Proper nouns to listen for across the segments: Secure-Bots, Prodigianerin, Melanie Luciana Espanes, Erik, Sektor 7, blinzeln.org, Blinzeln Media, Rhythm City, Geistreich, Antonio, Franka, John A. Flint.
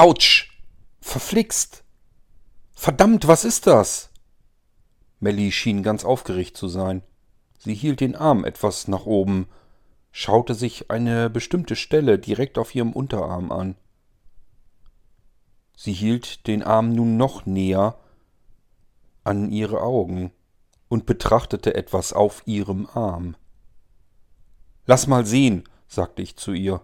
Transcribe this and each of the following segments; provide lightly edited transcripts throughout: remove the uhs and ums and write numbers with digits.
Autsch! Verflixt! Verdammt, was ist das? Melly schien ganz aufgeregt zu sein. Sie hielt den Arm etwas nach oben, schaute sich eine bestimmte Stelle direkt auf ihrem Unterarm an. Sie hielt den Arm nun noch näher an ihre Augen und betrachtete etwas auf ihrem Arm. »Lass mal sehen«, sagte ich zu ihr.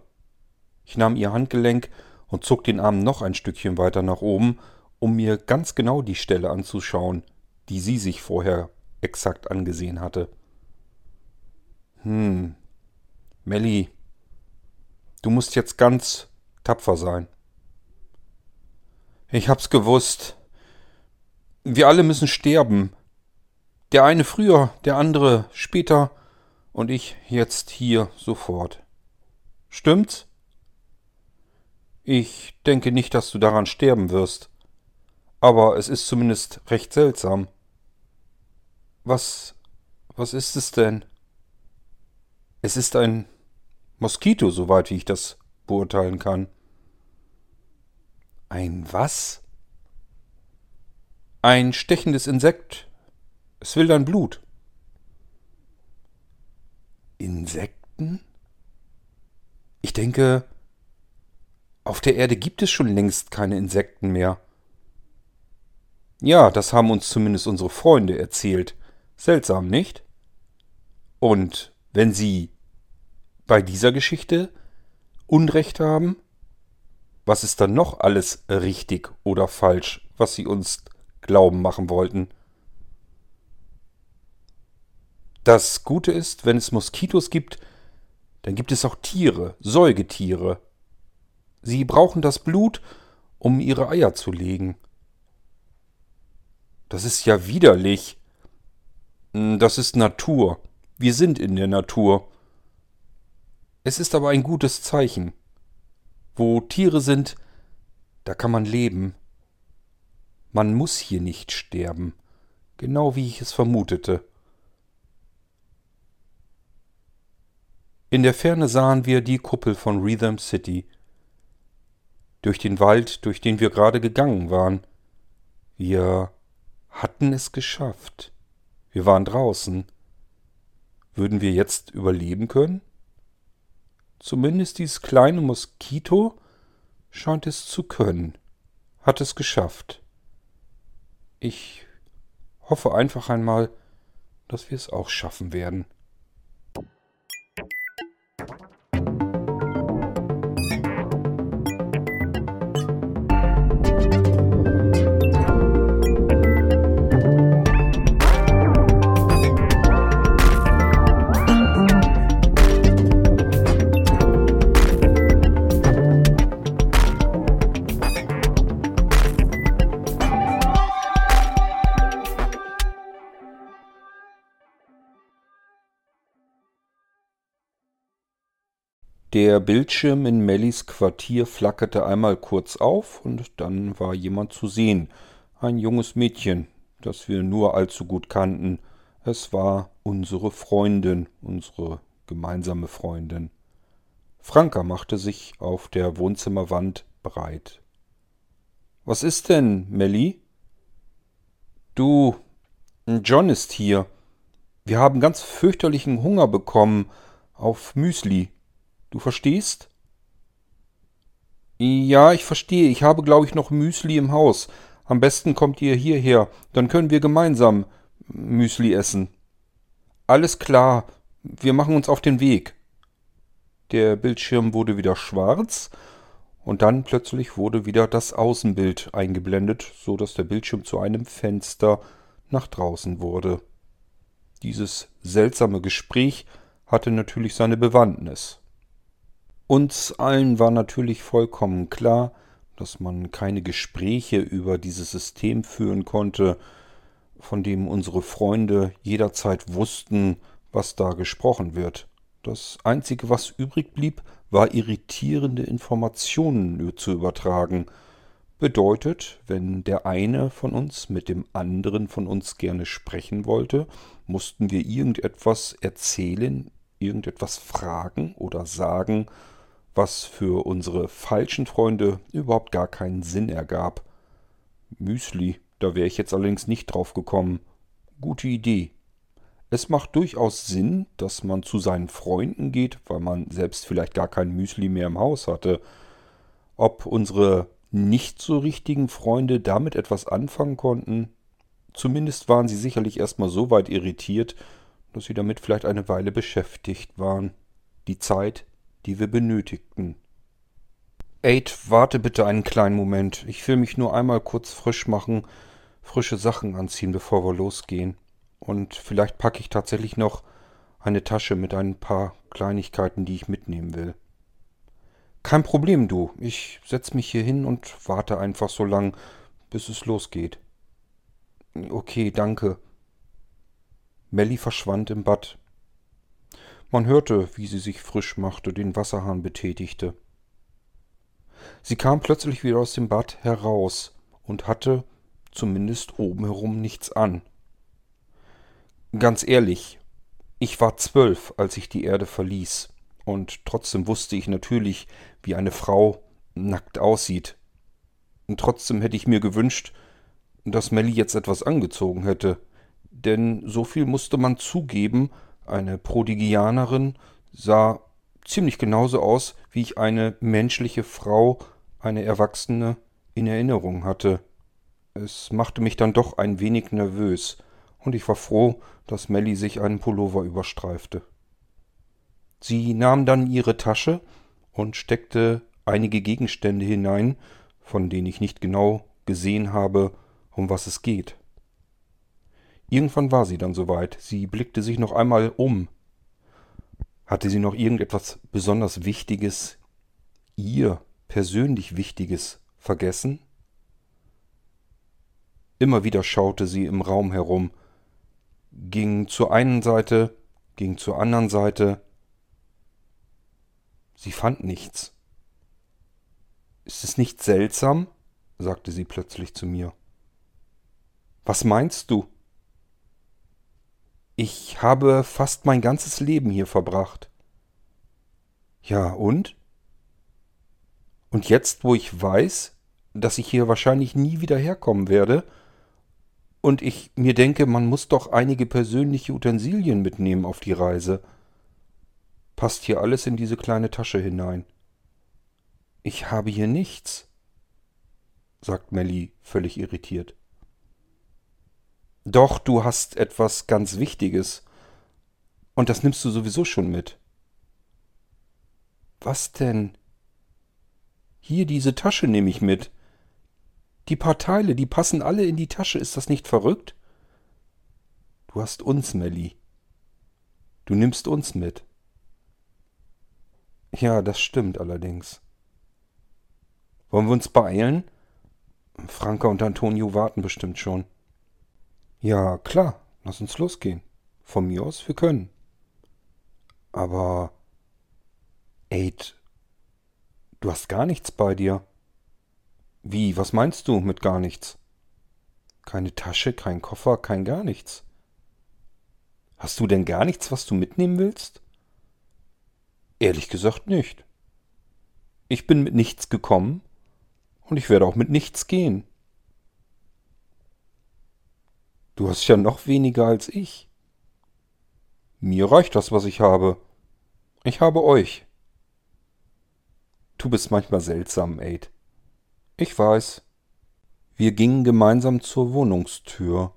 Ich nahm ihr Handgelenk und zog den Arm noch ein Stückchen weiter nach oben, um mir ganz genau die Stelle anzuschauen, die sie sich vorher exakt angesehen hatte. Melly, du musst jetzt ganz tapfer sein. Ich hab's gewusst. Wir alle müssen sterben. Der eine früher, der andere später und ich jetzt hier sofort. Stimmt's? Ich denke nicht, dass du daran sterben wirst. Aber es ist zumindest recht seltsam. Was ist es denn? Es ist ein Moskito, soweit ich das beurteilen kann. Ein was? Ein stechendes Insekt. Es will dein Blut. Insekten? Ich denke, auf der Erde gibt es schon längst keine Insekten mehr. Ja, das haben uns zumindest unsere Freunde erzählt. Seltsam, nicht? Und wenn sie bei dieser Geschichte Unrecht haben, was ist dann noch alles richtig oder falsch, was sie uns glauben machen wollten? Das Gute ist, wenn es Moskitos gibt, dann gibt es auch Tiere, Säugetiere. Sie brauchen das Blut, um ihre Eier zu legen. Das ist ja widerlich. Das ist Natur. Wir sind in der Natur. Es ist aber ein gutes Zeichen. Wo Tiere sind, da kann man leben. Man muss hier nicht sterben. Genau wie ich es vermutete. In der Ferne sahen wir die Kuppel von Rhythm City. Durch den Wald, durch den wir gerade gegangen waren. Wir hatten es geschafft. Wir waren draußen. Würden wir jetzt überleben können? Zumindest dieses kleine Moskito scheint es zu können. Hat es geschafft. Ich hoffe einfach einmal, dass wir es auch schaffen werden. Der Bildschirm in Mellys Quartier flackerte einmal kurz auf und dann war jemand zu sehen. Ein junges Mädchen, das wir nur allzu gut kannten. Es war unsere Freundin, unsere gemeinsame Freundin. Franka machte sich auf der Wohnzimmerwand breit. Was ist denn, Melly? Du, John ist hier. Wir haben ganz fürchterlichen Hunger bekommen auf Müsli. Du verstehst? Ja, ich verstehe. Ich habe, glaube ich, noch Müsli im Haus. Am besten kommt ihr hierher. Dann können wir gemeinsam Müsli essen. Alles klar. Wir machen uns auf den Weg. Der Bildschirm wurde wieder schwarz und dann plötzlich wurde wieder das Außenbild eingeblendet, so dass der Bildschirm zu einem Fenster nach draußen wurde. Dieses seltsame Gespräch hatte natürlich seine Bewandtnis. Uns allen war natürlich vollkommen klar, dass man keine Gespräche über dieses System führen konnte, von dem unsere Freunde jederzeit wussten, was da gesprochen wird. Das Einzige, was übrig blieb, war irritierende Informationen zu übertragen. Bedeutet, wenn der eine von uns mit dem anderen von uns gerne sprechen wollte, mussten wir irgendetwas erzählen, irgendetwas fragen oder sagen, was für unsere falschen Freunde überhaupt gar keinen Sinn ergab. Müsli, da wäre ich jetzt allerdings nicht drauf gekommen. Gute Idee. Es macht durchaus Sinn, dass man zu seinen Freunden geht, weil man selbst vielleicht gar kein Müsli mehr im Haus hatte. Ob unsere nicht so richtigen Freunde damit etwas anfangen konnten? Zumindest waren sie sicherlich erstmal so weit irritiert, dass sie damit vielleicht eine Weile beschäftigt waren. Die Zeit, die wir benötigten. Aid, warte bitte einen kleinen Moment. Ich will mich nur einmal kurz frisch machen, frische Sachen anziehen, bevor wir losgehen. Und vielleicht packe ich tatsächlich noch eine Tasche mit ein paar Kleinigkeiten, die ich mitnehmen will. Kein Problem, du. Ich setze mich hier hin und warte einfach so lang, bis es losgeht. Okay, danke. Melly verschwand im Bad. Man hörte, wie sie sich frisch machte, den Wasserhahn betätigte. Sie kam plötzlich wieder aus dem Bad heraus und hatte zumindest oben herum nichts an. Ganz ehrlich, ich war 12, als ich die Erde verließ, und trotzdem wusste ich natürlich, wie eine Frau nackt aussieht. Und trotzdem hätte ich mir gewünscht, dass Melly jetzt etwas angezogen hätte, denn so viel musste man zugeben, eine Prodigianerin sah ziemlich genauso aus, wie ich eine menschliche Frau, eine Erwachsene, in Erinnerung hatte. Es machte mich dann doch ein wenig nervös, und ich war froh, dass Melly sich einen Pullover überstreifte. Sie nahm dann ihre Tasche und steckte einige Gegenstände hinein, von denen ich nicht genau gesehen habe, um was es geht. Irgendwann war sie dann soweit. Sie blickte sich noch einmal um. Hatte sie noch irgendetwas besonders Wichtiges, ihr persönlich Wichtiges, vergessen? Immer wieder schaute sie im Raum herum. Ging zur einen Seite, ging zur anderen Seite. Sie fand nichts. Ist es nicht seltsam? Sagte sie plötzlich zu mir. Was meinst du? Ich habe fast mein ganzes Leben hier verbracht. Ja, und? Und jetzt, wo ich weiß, dass ich hier wahrscheinlich nie wieder herkommen werde, und ich mir denke, man muss doch einige persönliche Utensilien mitnehmen auf die Reise. Passt hier alles in diese kleine Tasche hinein? Ich habe hier nichts, sagt Melly völlig irritiert. Doch, du hast etwas ganz Wichtiges. Und das nimmst du sowieso schon mit. Was denn? Hier, diese Tasche nehme ich mit. Die paar Teile, die passen alle in die Tasche. Ist das nicht verrückt? Du hast uns, Melly. Du nimmst uns mit. Ja, das stimmt allerdings. Wollen wir uns beeilen? Franka und Antonio warten bestimmt schon. Ja, klar, lass uns losgehen. Von mir aus, wir können. Aber, Aid, du hast gar nichts bei dir. Wie, was meinst du mit gar nichts? Keine Tasche, kein Koffer, kein gar nichts. Hast du denn gar nichts, was du mitnehmen willst? Ehrlich gesagt nicht. Ich bin mit nichts gekommen und ich werde auch mit nichts gehen. Du hast ja noch weniger als ich. Mir reicht das, was ich habe. Ich habe euch. Du bist manchmal seltsam, Aid. Ich weiß. Wir gingen gemeinsam zur Wohnungstür.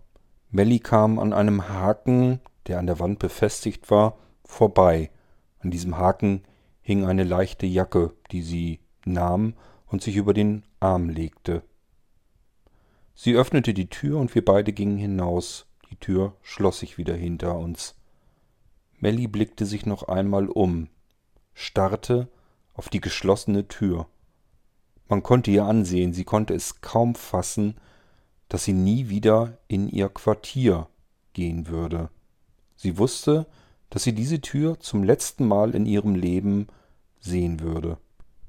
Melly kam an einem Haken, der an der Wand befestigt war, vorbei. An diesem Haken hing eine leichte Jacke, die sie nahm und sich über den Arm legte. Sie öffnete die Tür und wir beide gingen hinaus. Die Tür schloss sich wieder hinter uns. Melly blickte sich noch einmal um, starrte auf die geschlossene Tür. Man konnte ihr ansehen, sie konnte es kaum fassen, dass sie nie wieder in ihr Quartier gehen würde. Sie wusste, dass sie diese Tür zum letzten Mal in ihrem Leben sehen würde.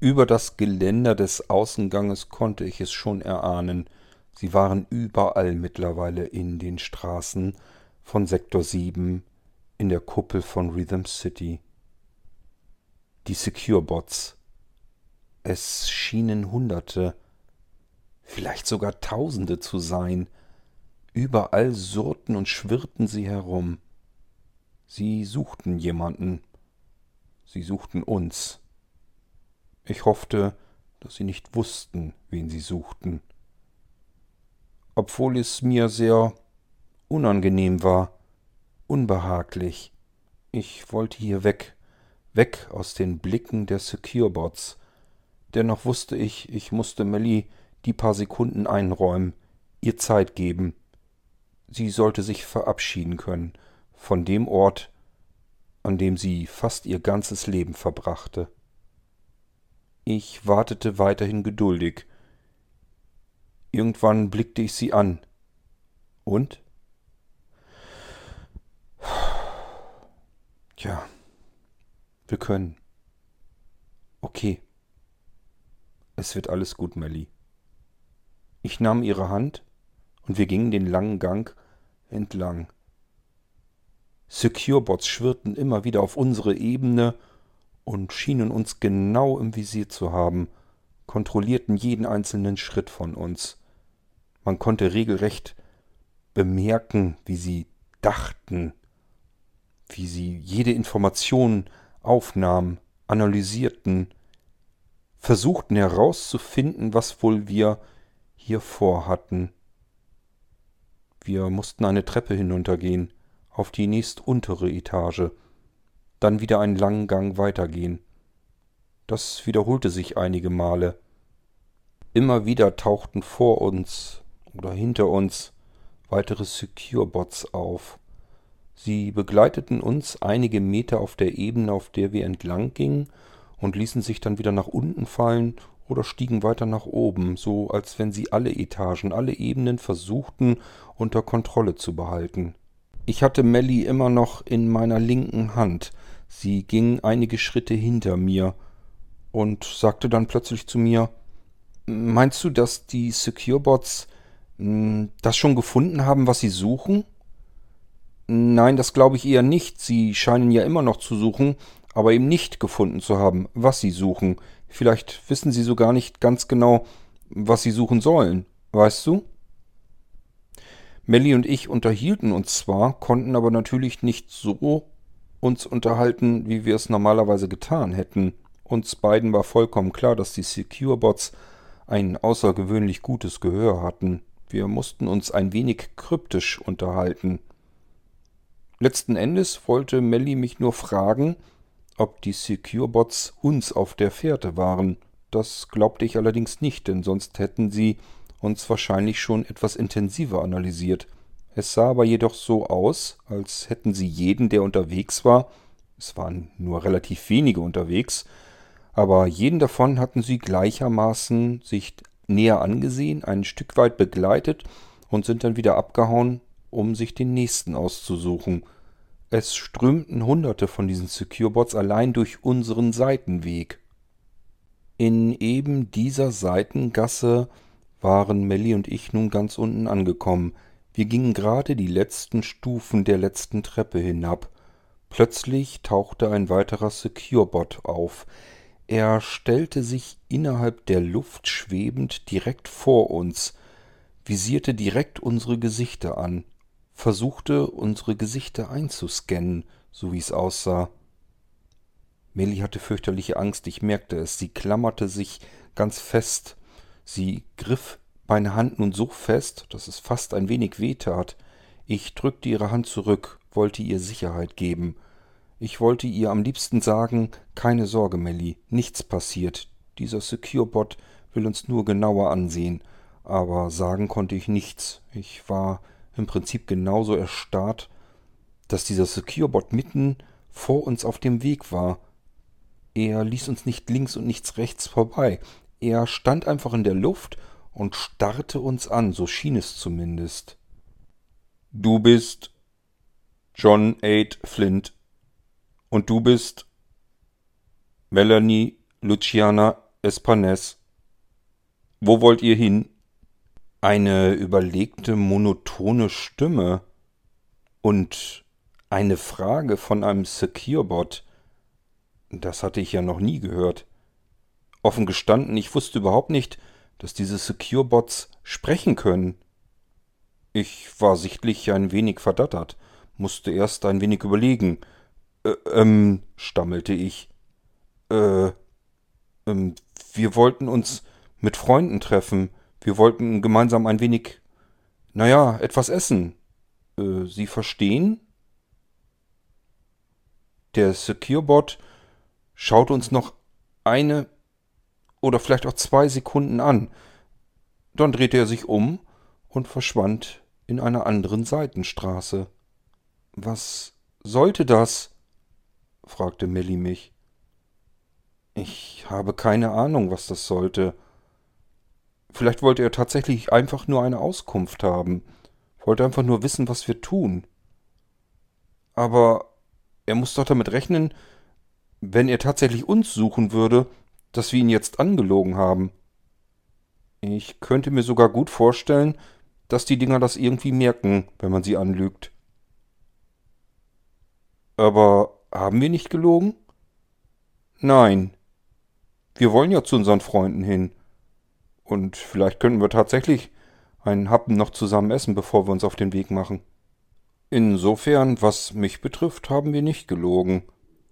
Über das Geländer des Außenganges konnte ich es schon erahnen. Sie waren überall mittlerweile in den Straßen von Sektor 7 in der Kuppel von Rhythm City. Die Secure-Bots Es schienen Hunderte, vielleicht sogar Tausende zu sein. Überall surrten und schwirrten sie herum. Sie suchten jemanden. Sie suchten uns. Ich hoffte, dass sie nicht wussten, wen sie suchten. Obwohl es mir sehr unangenehm war, unbehaglich. Ich wollte hier weg, weg aus den Blicken der Secure-Bots. Dennoch wusste ich, ich musste Melly die paar Sekunden einräumen, ihr Zeit geben. Sie sollte sich verabschieden können von dem Ort, an dem sie fast ihr ganzes Leben verbrachte. Ich wartete weiterhin geduldig. Irgendwann blickte ich sie an. Und? Tja, wir können. Okay. Es wird alles gut, Melly. Ich nahm ihre Hand und wir gingen den langen Gang entlang. Secure-Bots schwirrten immer wieder auf unsere Ebene und schienen uns genau im Visier zu haben, kontrollierten jeden einzelnen Schritt von uns. Man konnte regelrecht bemerken, wie sie dachten, wie sie jede Information aufnahmen, analysierten, versuchten herauszufinden, was wohl wir hier vorhatten. Wir mussten eine Treppe hinuntergehen, auf die nächstuntere Etage, dann wieder einen langen Gang weitergehen. Das wiederholte sich einige Male. Immer wieder tauchten vor uns oder hinter uns weitere Secure-Bots auf. Sie begleiteten uns einige Meter auf der Ebene, auf der wir entlang gingen, und ließen sich dann wieder nach unten fallen oder stiegen weiter nach oben, so als wenn sie alle Etagen, alle Ebenen versuchten, unter Kontrolle zu behalten. Ich hatte Melly immer noch in meiner linken Hand. Sie ging einige Schritte hinter mir und sagte dann plötzlich zu mir: »Meinst du, dass die Secure-Bots das schon gefunden haben, was sie suchen?« »Nein, das glaube ich eher nicht. Sie scheinen ja immer noch zu suchen, aber eben nicht gefunden zu haben, was sie suchen. Vielleicht wissen sie so gar nicht ganz genau, was sie suchen sollen. Weißt du?« Melly und ich unterhielten uns zwar, konnten aber natürlich nicht so uns unterhalten, wie wir es normalerweise getan hätten. Uns beiden war vollkommen klar, dass die Secure-Bots ein außergewöhnlich gutes Gehör hatten. Wir mussten uns ein wenig kryptisch unterhalten. Letzten Endes wollte Melly mich nur fragen, ob die Secure-Bots uns auf der Fährte waren. Das glaubte ich allerdings nicht, denn sonst hätten sie uns wahrscheinlich schon etwas intensiver analysiert. Es sah aber jedoch so aus, als hätten sie jeden, der unterwegs war, es waren nur relativ wenige unterwegs, aber jeden davon hatten sie gleichermaßen sich näher angesehen, ein Stück weit begleitet und sind dann wieder abgehauen, um sich den nächsten auszusuchen. Es strömten Hunderte von diesen Secure-Bots allein durch unseren Seitenweg. In eben dieser Seitengasse waren Melly und ich nun ganz unten angekommen. Wir gingen gerade die letzten Stufen der letzten Treppe hinab. Plötzlich tauchte ein weiterer Secure-Bot auf. Er stellte sich innerhalb der Luft schwebend direkt vor uns, visierte direkt unsere Gesichter an, versuchte, unsere Gesichter einzuscannen, so wie es aussah. Melly hatte fürchterliche Angst, ich merkte es. Sie klammerte sich ganz fest. Sie griff meine Hand nun so fest, dass es fast ein wenig wehtat. Ich drückte ihre Hand zurück, wollte ihr Sicherheit geben. Ich wollte ihr am liebsten sagen: Keine Sorge, Melly, nichts passiert. Dieser Secure-Bot will uns nur genauer ansehen. Aber sagen konnte ich nichts. Ich war im Prinzip genauso erstarrt, dass dieser Secure-Bot mitten vor uns auf dem Weg war. Er ließ uns nicht links und nicht rechts vorbei. Er stand einfach in der Luft und starrte uns an, so schien es zumindest. »Du bist John A. Flint und du bist Melanie Luciana Espanes. Wo wollt ihr hin?« Eine überlegte, monotone Stimme und eine Frage von einem Secure-Bot. Das hatte ich ja noch nie gehört. Offen gestanden, ich wusste überhaupt nicht, dass diese Secure-Bots sprechen können. Ich war sichtlich ein wenig verdattert, musste erst ein wenig überlegen. Stammelte ich. Wir wollten uns mit Freunden treffen. Wir wollten gemeinsam ein wenig, etwas essen. Sie verstehen? Der Secure-Bot schaut uns noch eine oder vielleicht auch 2 Sekunden an. Dann drehte er sich um und verschwand in einer anderen Seitenstraße. Was sollte das? Fragte Melly mich. Ich habe keine Ahnung, was das sollte. Vielleicht wollte er tatsächlich einfach nur eine Auskunft haben. Wollte einfach nur wissen, was wir tun. Aber er muss doch damit rechnen, wenn er tatsächlich uns suchen würde, dass wir ihn jetzt angelogen haben. Ich könnte mir sogar gut vorstellen, dass die Dinger das irgendwie merken, wenn man sie anlügt. Aber haben wir nicht gelogen? Nein. Wir wollen ja zu unseren Freunden hin. Und vielleicht könnten wir tatsächlich einen Happen noch zusammen essen, bevor wir uns auf den Weg machen. Insofern, was mich betrifft, haben wir nicht gelogen.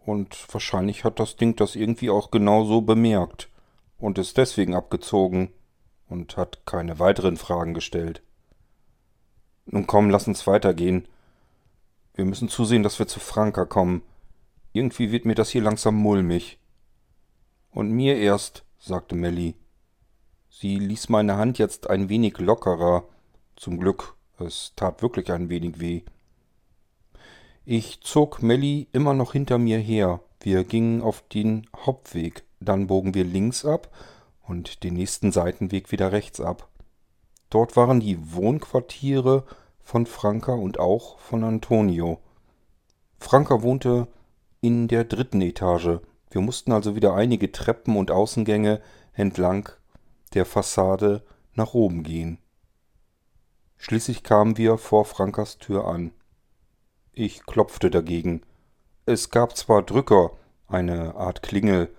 Und wahrscheinlich hat das Ding das irgendwie auch genau so bemerkt und ist deswegen abgezogen und hat keine weiteren Fragen gestellt. Nun komm, lass uns weitergehen. Wir müssen zusehen, dass wir zu Franka kommen. Irgendwie wird mir das hier langsam mulmig. Und mir erst, sagte Melly. Sie ließ meine Hand jetzt ein wenig lockerer. Zum Glück, es tat wirklich ein wenig weh. Ich zog Melly immer noch hinter mir her. Wir gingen auf den Hauptweg. Dann bogen wir links ab und den nächsten Seitenweg wieder rechts ab. Dort waren die Wohnquartiere von Franka und auch von Antonio. Franka wohnte in der 3. Etage. Wir mussten also wieder einige Treppen und Außengänge entlang der Fassade nach oben gehen. Schließlich kamen wir vor Frankas Tür an. Ich klopfte dagegen. Es gab zwar Drücker, eine Art Klingel,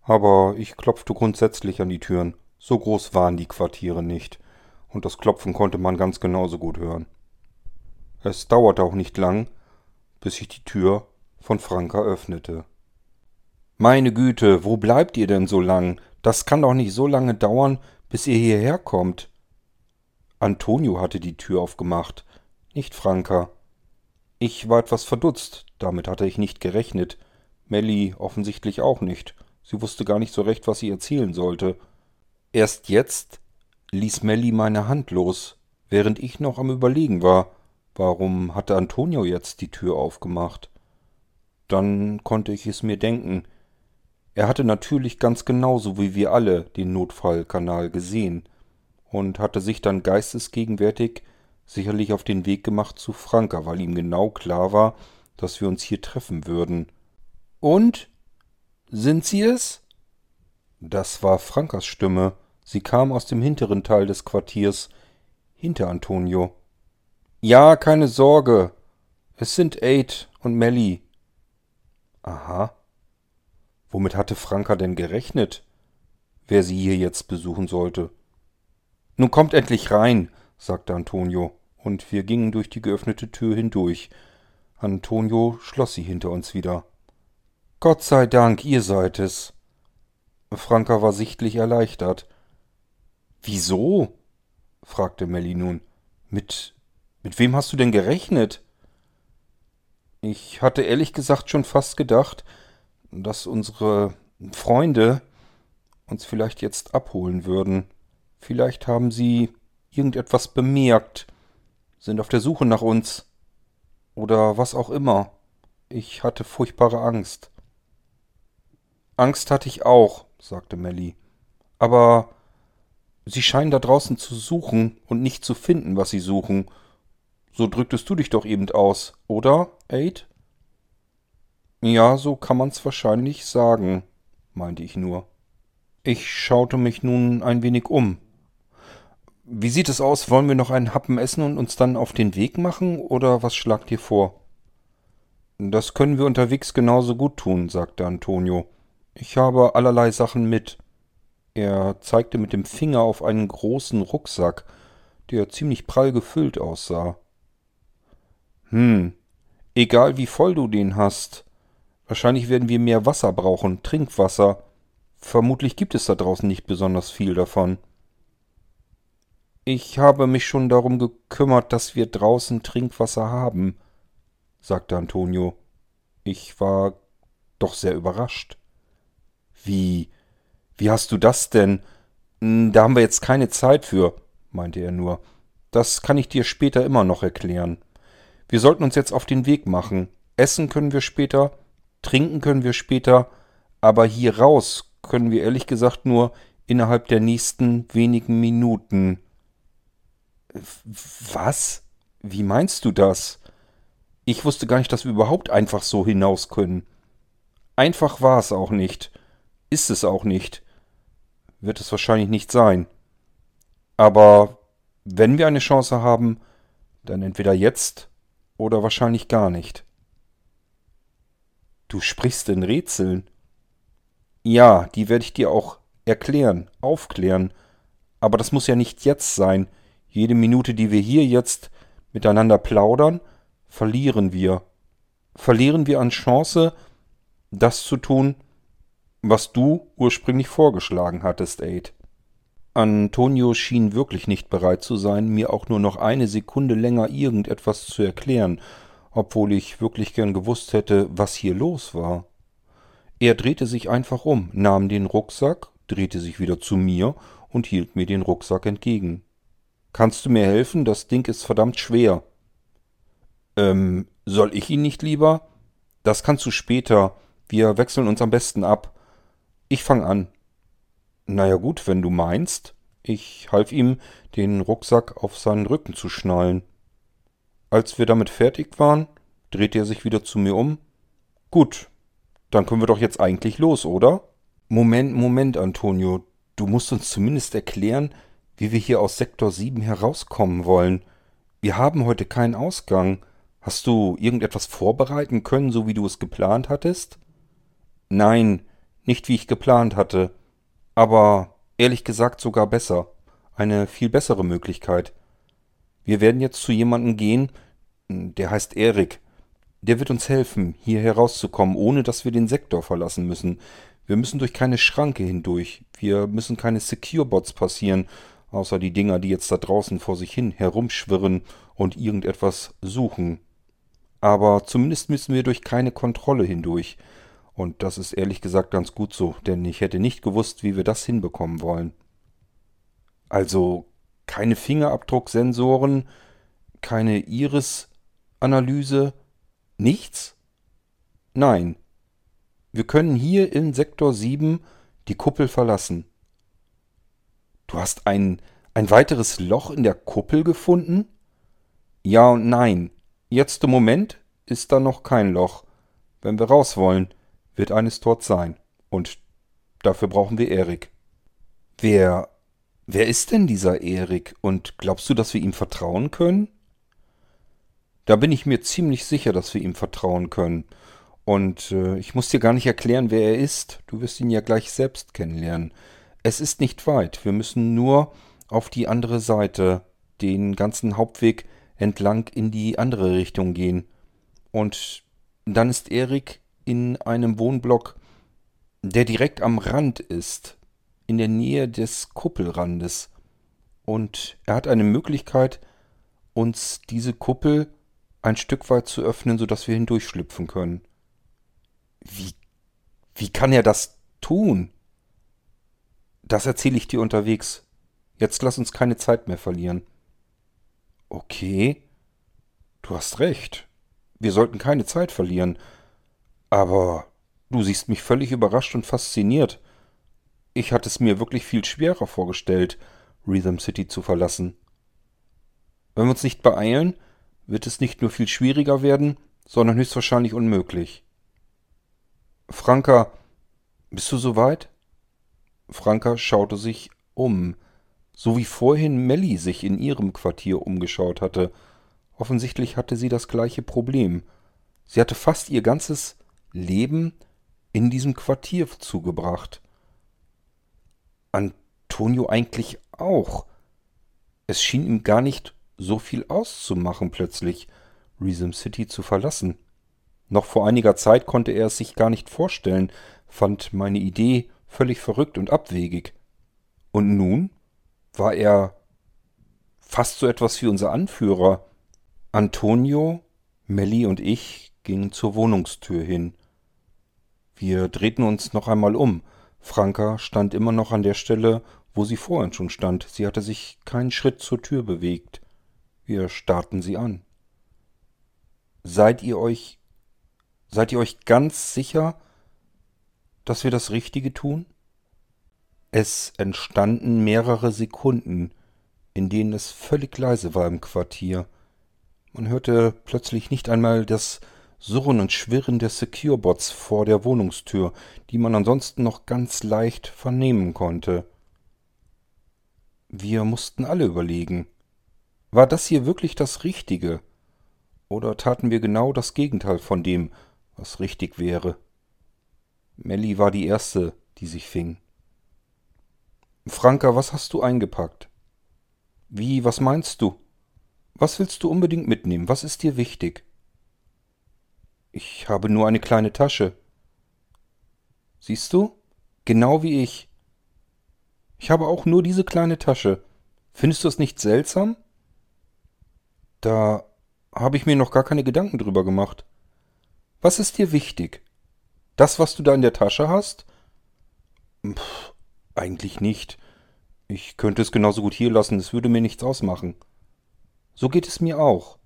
aber ich klopfte grundsätzlich an die Türen. So groß waren die Quartiere nicht, und das Klopfen konnte man ganz genauso gut hören. Es dauerte auch nicht lang, bis ich die Tür von Franka öffnete. »Meine Güte, wo bleibt ihr denn so lang? Das kann doch nicht so lange dauern, bis ihr hierher kommt.« Antonio hatte die Tür aufgemacht, nicht Franka. Ich war etwas verdutzt, damit hatte ich nicht gerechnet. Melly offensichtlich auch nicht. Sie wusste gar nicht so recht, was sie erzählen sollte. Erst jetzt ließ Melly meine Hand los, während ich noch am Überlegen war. Warum hatte Antonio jetzt die Tür aufgemacht? Dann konnte ich es mir denken. Er hatte natürlich ganz genauso wie wir alle den Notfallkanal gesehen und hatte sich dann geistesgegenwärtig sicherlich auf den Weg gemacht zu Franka, weil ihm genau klar war, dass wir uns hier treffen würden. Und? Sind Sie es? Das war Frankas Stimme. Sie kam aus dem hinteren Teil des Quartiers, hinter Antonio. »Ja, keine Sorge. Es sind Aid und Melly.« Aha. Womit hatte Franka denn gerechnet, wer sie hier jetzt besuchen sollte? »Nun kommt endlich rein«, sagte Antonio, und wir gingen durch die geöffnete Tür hindurch. Antonio schloss sie hinter uns wieder. »Gott sei Dank, ihr seid es.« Franka war sichtlich erleichtert. »Wieso?« fragte Melly nun. Mit wem hast du denn gerechnet? Ich hatte ehrlich gesagt schon fast gedacht, dass unsere Freunde uns vielleicht jetzt abholen würden. Vielleicht haben sie irgendetwas bemerkt, sind auf der Suche nach uns oder was auch immer. Ich hatte furchtbare Angst. Angst hatte ich auch, sagte Melly. Aber sie scheinen da draußen zu suchen und nicht zu finden, was sie suchen. So drücktest du dich doch eben aus, oder, Aid? Ja, so kann man's wahrscheinlich sagen, meinte ich nur. Ich schaute mich nun ein wenig um. Wie sieht es aus, wollen wir noch einen Happen essen und uns dann auf den Weg machen, oder was schlagt ihr vor? Das können wir unterwegs genauso gut tun, sagte Antonio. Ich habe allerlei Sachen mit. Er zeigte mit dem Finger auf einen großen Rucksack, der ziemlich prall gefüllt aussah. Egal wie voll du den hast. Wahrscheinlich werden wir mehr Wasser brauchen, Trinkwasser. Vermutlich gibt es da draußen nicht besonders viel davon. Ich habe mich schon darum gekümmert, dass wir draußen Trinkwasser haben, sagte Antonio. Ich war doch sehr überrascht. Wie hast du das denn? Da haben wir jetzt keine Zeit für, meinte er nur. Das kann ich dir später immer noch erklären. Wir sollten uns jetzt auf den Weg machen. Essen können wir später, trinken können wir später, aber hier raus können wir ehrlich gesagt nur innerhalb der nächsten wenigen Minuten. Was? Wie meinst du das? Ich wusste gar nicht, dass wir überhaupt einfach so hinaus können. Einfach war es auch nicht. Ist es auch nicht. Wird es wahrscheinlich nicht sein. Aber wenn wir eine Chance haben, dann entweder jetzt oder wahrscheinlich gar nicht. Du sprichst in Rätseln. Ja, die werde ich dir auch erklären, aufklären. Aber das muss ja nicht jetzt sein. Jede Minute, die wir hier jetzt miteinander plaudern, verlieren wir. Verlieren wir an Chance, das zu tun, was du ursprünglich vorgeschlagen hattest, Aid. Antonio schien wirklich nicht bereit zu sein, mir auch nur noch eine Sekunde länger irgendetwas zu erklären, obwohl ich wirklich gern gewusst hätte, was hier los war. Er drehte sich einfach um, nahm den Rucksack, drehte sich wieder zu mir und hielt mir den Rucksack entgegen. »Kannst du mir helfen? Das Ding ist verdammt schwer.« »Soll ich ihn nicht lieber?« »Das kannst du später. Wir wechseln uns am besten ab. Ich fange an.« »Naja gut, wenn du meinst.« Ich half ihm, den Rucksack auf seinen Rücken zu schnallen. Als wir damit fertig waren, drehte er sich wieder zu mir um. »Gut, dann können wir doch jetzt eigentlich los, oder?« »Moment, Antonio. Du musst uns zumindest erklären, wie wir hier aus Sektor 7 herauskommen wollen. Wir haben heute keinen Ausgang. Hast du irgendetwas vorbereiten können, so wie du es geplant hattest?« »Nein, nicht wie ich geplant hatte. Aber ehrlich gesagt sogar besser. Eine viel bessere Möglichkeit. Wir werden jetzt zu jemandem gehen, der heißt Erik. Der wird uns helfen, hier herauszukommen, ohne dass wir den Sektor verlassen müssen. Wir müssen durch keine Schranke hindurch. Wir müssen keine Secure-Bots passieren.« Außer die Dinger, die jetzt da draußen vor sich hin herumschwirren und irgendetwas suchen. Aber zumindest müssen wir durch keine Kontrolle hindurch. Und das ist ehrlich gesagt ganz gut so, denn ich hätte nicht gewusst, wie wir das hinbekommen wollen. Also keine Fingerabdrucksensoren, keine Iris-Analyse, nichts? Nein. Wir können hier in Sektor 7 die Kuppel verlassen. Du hast ein weiteres Loch in der Kuppel gefunden? Ja und nein. Jetzt im Moment ist da noch kein Loch. Wenn wir raus wollen, wird eines dort sein. Und dafür brauchen wir Erik. Wer ist denn dieser Erik? Und glaubst du, dass wir ihm vertrauen können? Da bin ich mir ziemlich sicher, dass wir ihm vertrauen können. Und ich muss dir gar nicht erklären, wer er ist. Du wirst ihn ja gleich selbst kennenlernen. Es ist nicht weit, wir müssen nur auf die andere Seite, den ganzen Hauptweg entlang in die andere Richtung gehen. Und dann ist Erik in einem Wohnblock, der direkt am Rand ist, in der Nähe des Kuppelrandes. Und er hat eine Möglichkeit, uns diese Kuppel ein Stück weit zu öffnen, sodass wir hindurchschlüpfen können. Wie kann er das tun? Das erzähle ich dir unterwegs. Jetzt lass uns keine Zeit mehr verlieren. Okay, du hast recht. Wir sollten keine Zeit verlieren. Aber du siehst mich völlig überrascht und fasziniert. Ich hatte es mir wirklich viel schwerer vorgestellt, Rhythm City zu verlassen. Wenn wir uns nicht beeilen, wird es nicht nur viel schwieriger werden, sondern höchstwahrscheinlich unmöglich. Franka, bist du soweit? Franka schaute sich um, so wie vorhin Melly sich in ihrem Quartier umgeschaut hatte. Offensichtlich hatte sie das gleiche Problem. Sie hatte fast ihr ganzes Leben in diesem Quartier zugebracht. Antonio eigentlich auch. Es schien ihm gar nicht so viel auszumachen, plötzlich Rhythm City zu verlassen. Noch vor einiger Zeit konnte er es sich gar nicht vorstellen, fand meine Idee völlig verrückt und abwegig. Und nun war er fast so etwas wie unser Anführer. Antonio, Melly und ich gingen zur Wohnungstür hin. Wir drehten uns noch einmal um. Franka stand immer noch an der Stelle, wo sie vorhin schon stand. Sie hatte sich keinen Schritt zur Tür bewegt. Wir starrten sie an. Seid ihr euch ganz sicher, dass wir das Richtige tun? Es entstanden mehrere Sekunden, in denen es völlig leise war im Quartier. Man hörte plötzlich nicht einmal das Surren und Schwirren der Secure-Bots vor der Wohnungstür, die man ansonsten noch ganz leicht vernehmen konnte. Wir mussten alle überlegen. War das hier wirklich das Richtige? Oder taten wir genau das Gegenteil von dem, was richtig wäre? Melly war die Erste, die sich fing. »Franka, was hast du eingepackt?« »Wie, was meinst du? Was willst du unbedingt mitnehmen? Was ist dir wichtig?« »Ich habe nur eine kleine Tasche.« »Siehst du? Genau wie ich. Ich habe auch nur diese kleine Tasche. Findest du es nicht seltsam?« »Da habe ich mir noch gar keine Gedanken drüber gemacht.« »Was ist dir wichtig? Das, was du da in der Tasche hast?« »Pff, eigentlich nicht. Ich könnte es genauso gut hier lassen, es würde mir nichts ausmachen.« »So geht es mir auch.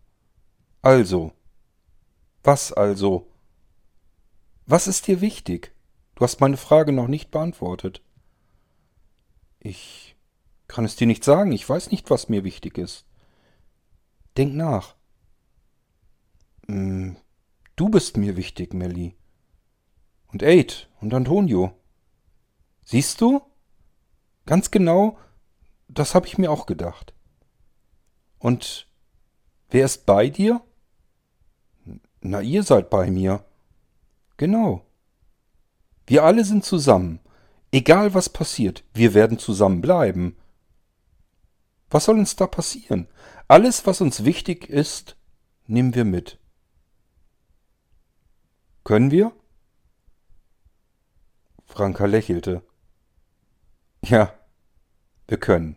Also.« »Was also? Was ist dir wichtig? Du hast meine Frage noch nicht beantwortet.« »Ich kann es dir nicht sagen. Ich weiß nicht, was mir wichtig ist.« »Denk nach.« »Du bist mir wichtig, Melly. Und Aid und Antonio. Siehst du? Ganz genau, das habe ich mir auch gedacht.« »Und wer ist bei dir?« »Na, ihr seid bei mir.« »Genau. Wir alle sind zusammen. Egal, was passiert, wir werden zusammen bleiben. Was soll uns da passieren? Alles, was uns wichtig ist, nehmen wir mit.« »Können wir?« Franka lächelte. »Ja, wir können.«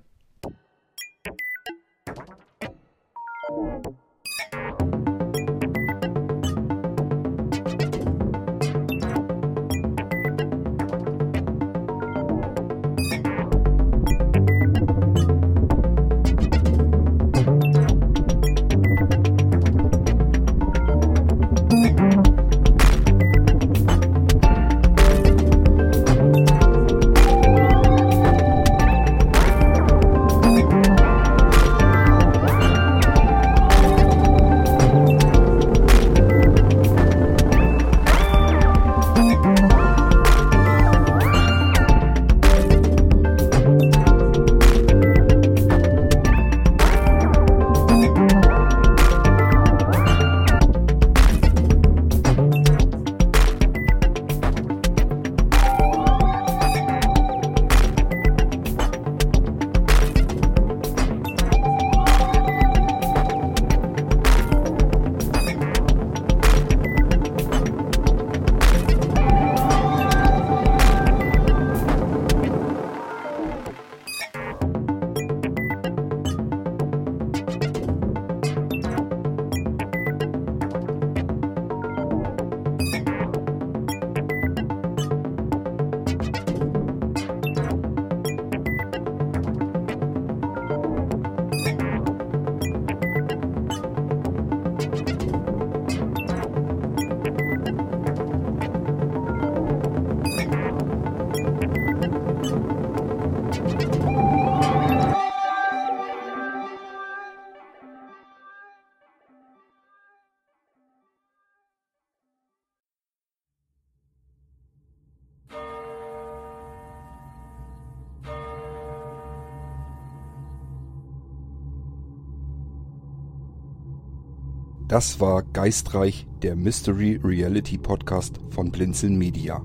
Das war Geistreich, der Mystery Reality Podcast von Blinzeln Media.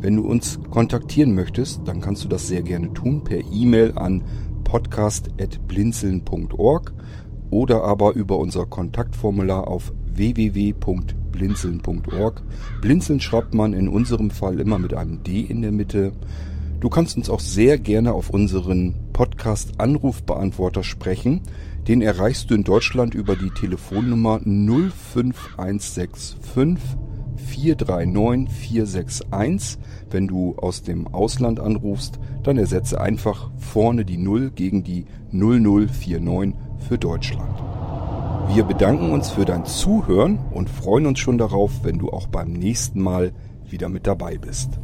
Wenn du uns kontaktieren möchtest, dann kannst du das sehr gerne tun per E-Mail an podcast@blinzeln.org oder aber über unser Kontaktformular auf www.blinzeln.org. Blinzeln schreibt man in unserem Fall immer mit einem D in der Mitte. Du kannst uns auch sehr gerne auf unseren Podcast-Anrufbeantworter sprechen. Den erreichst du in Deutschland über die Telefonnummer 05165 439 461. Wenn du aus dem Ausland anrufst, dann ersetze einfach vorne die 0 gegen die 0049 für Deutschland. Wir bedanken uns für dein Zuhören und freuen uns schon darauf, wenn du auch beim nächsten Mal wieder mit dabei bist.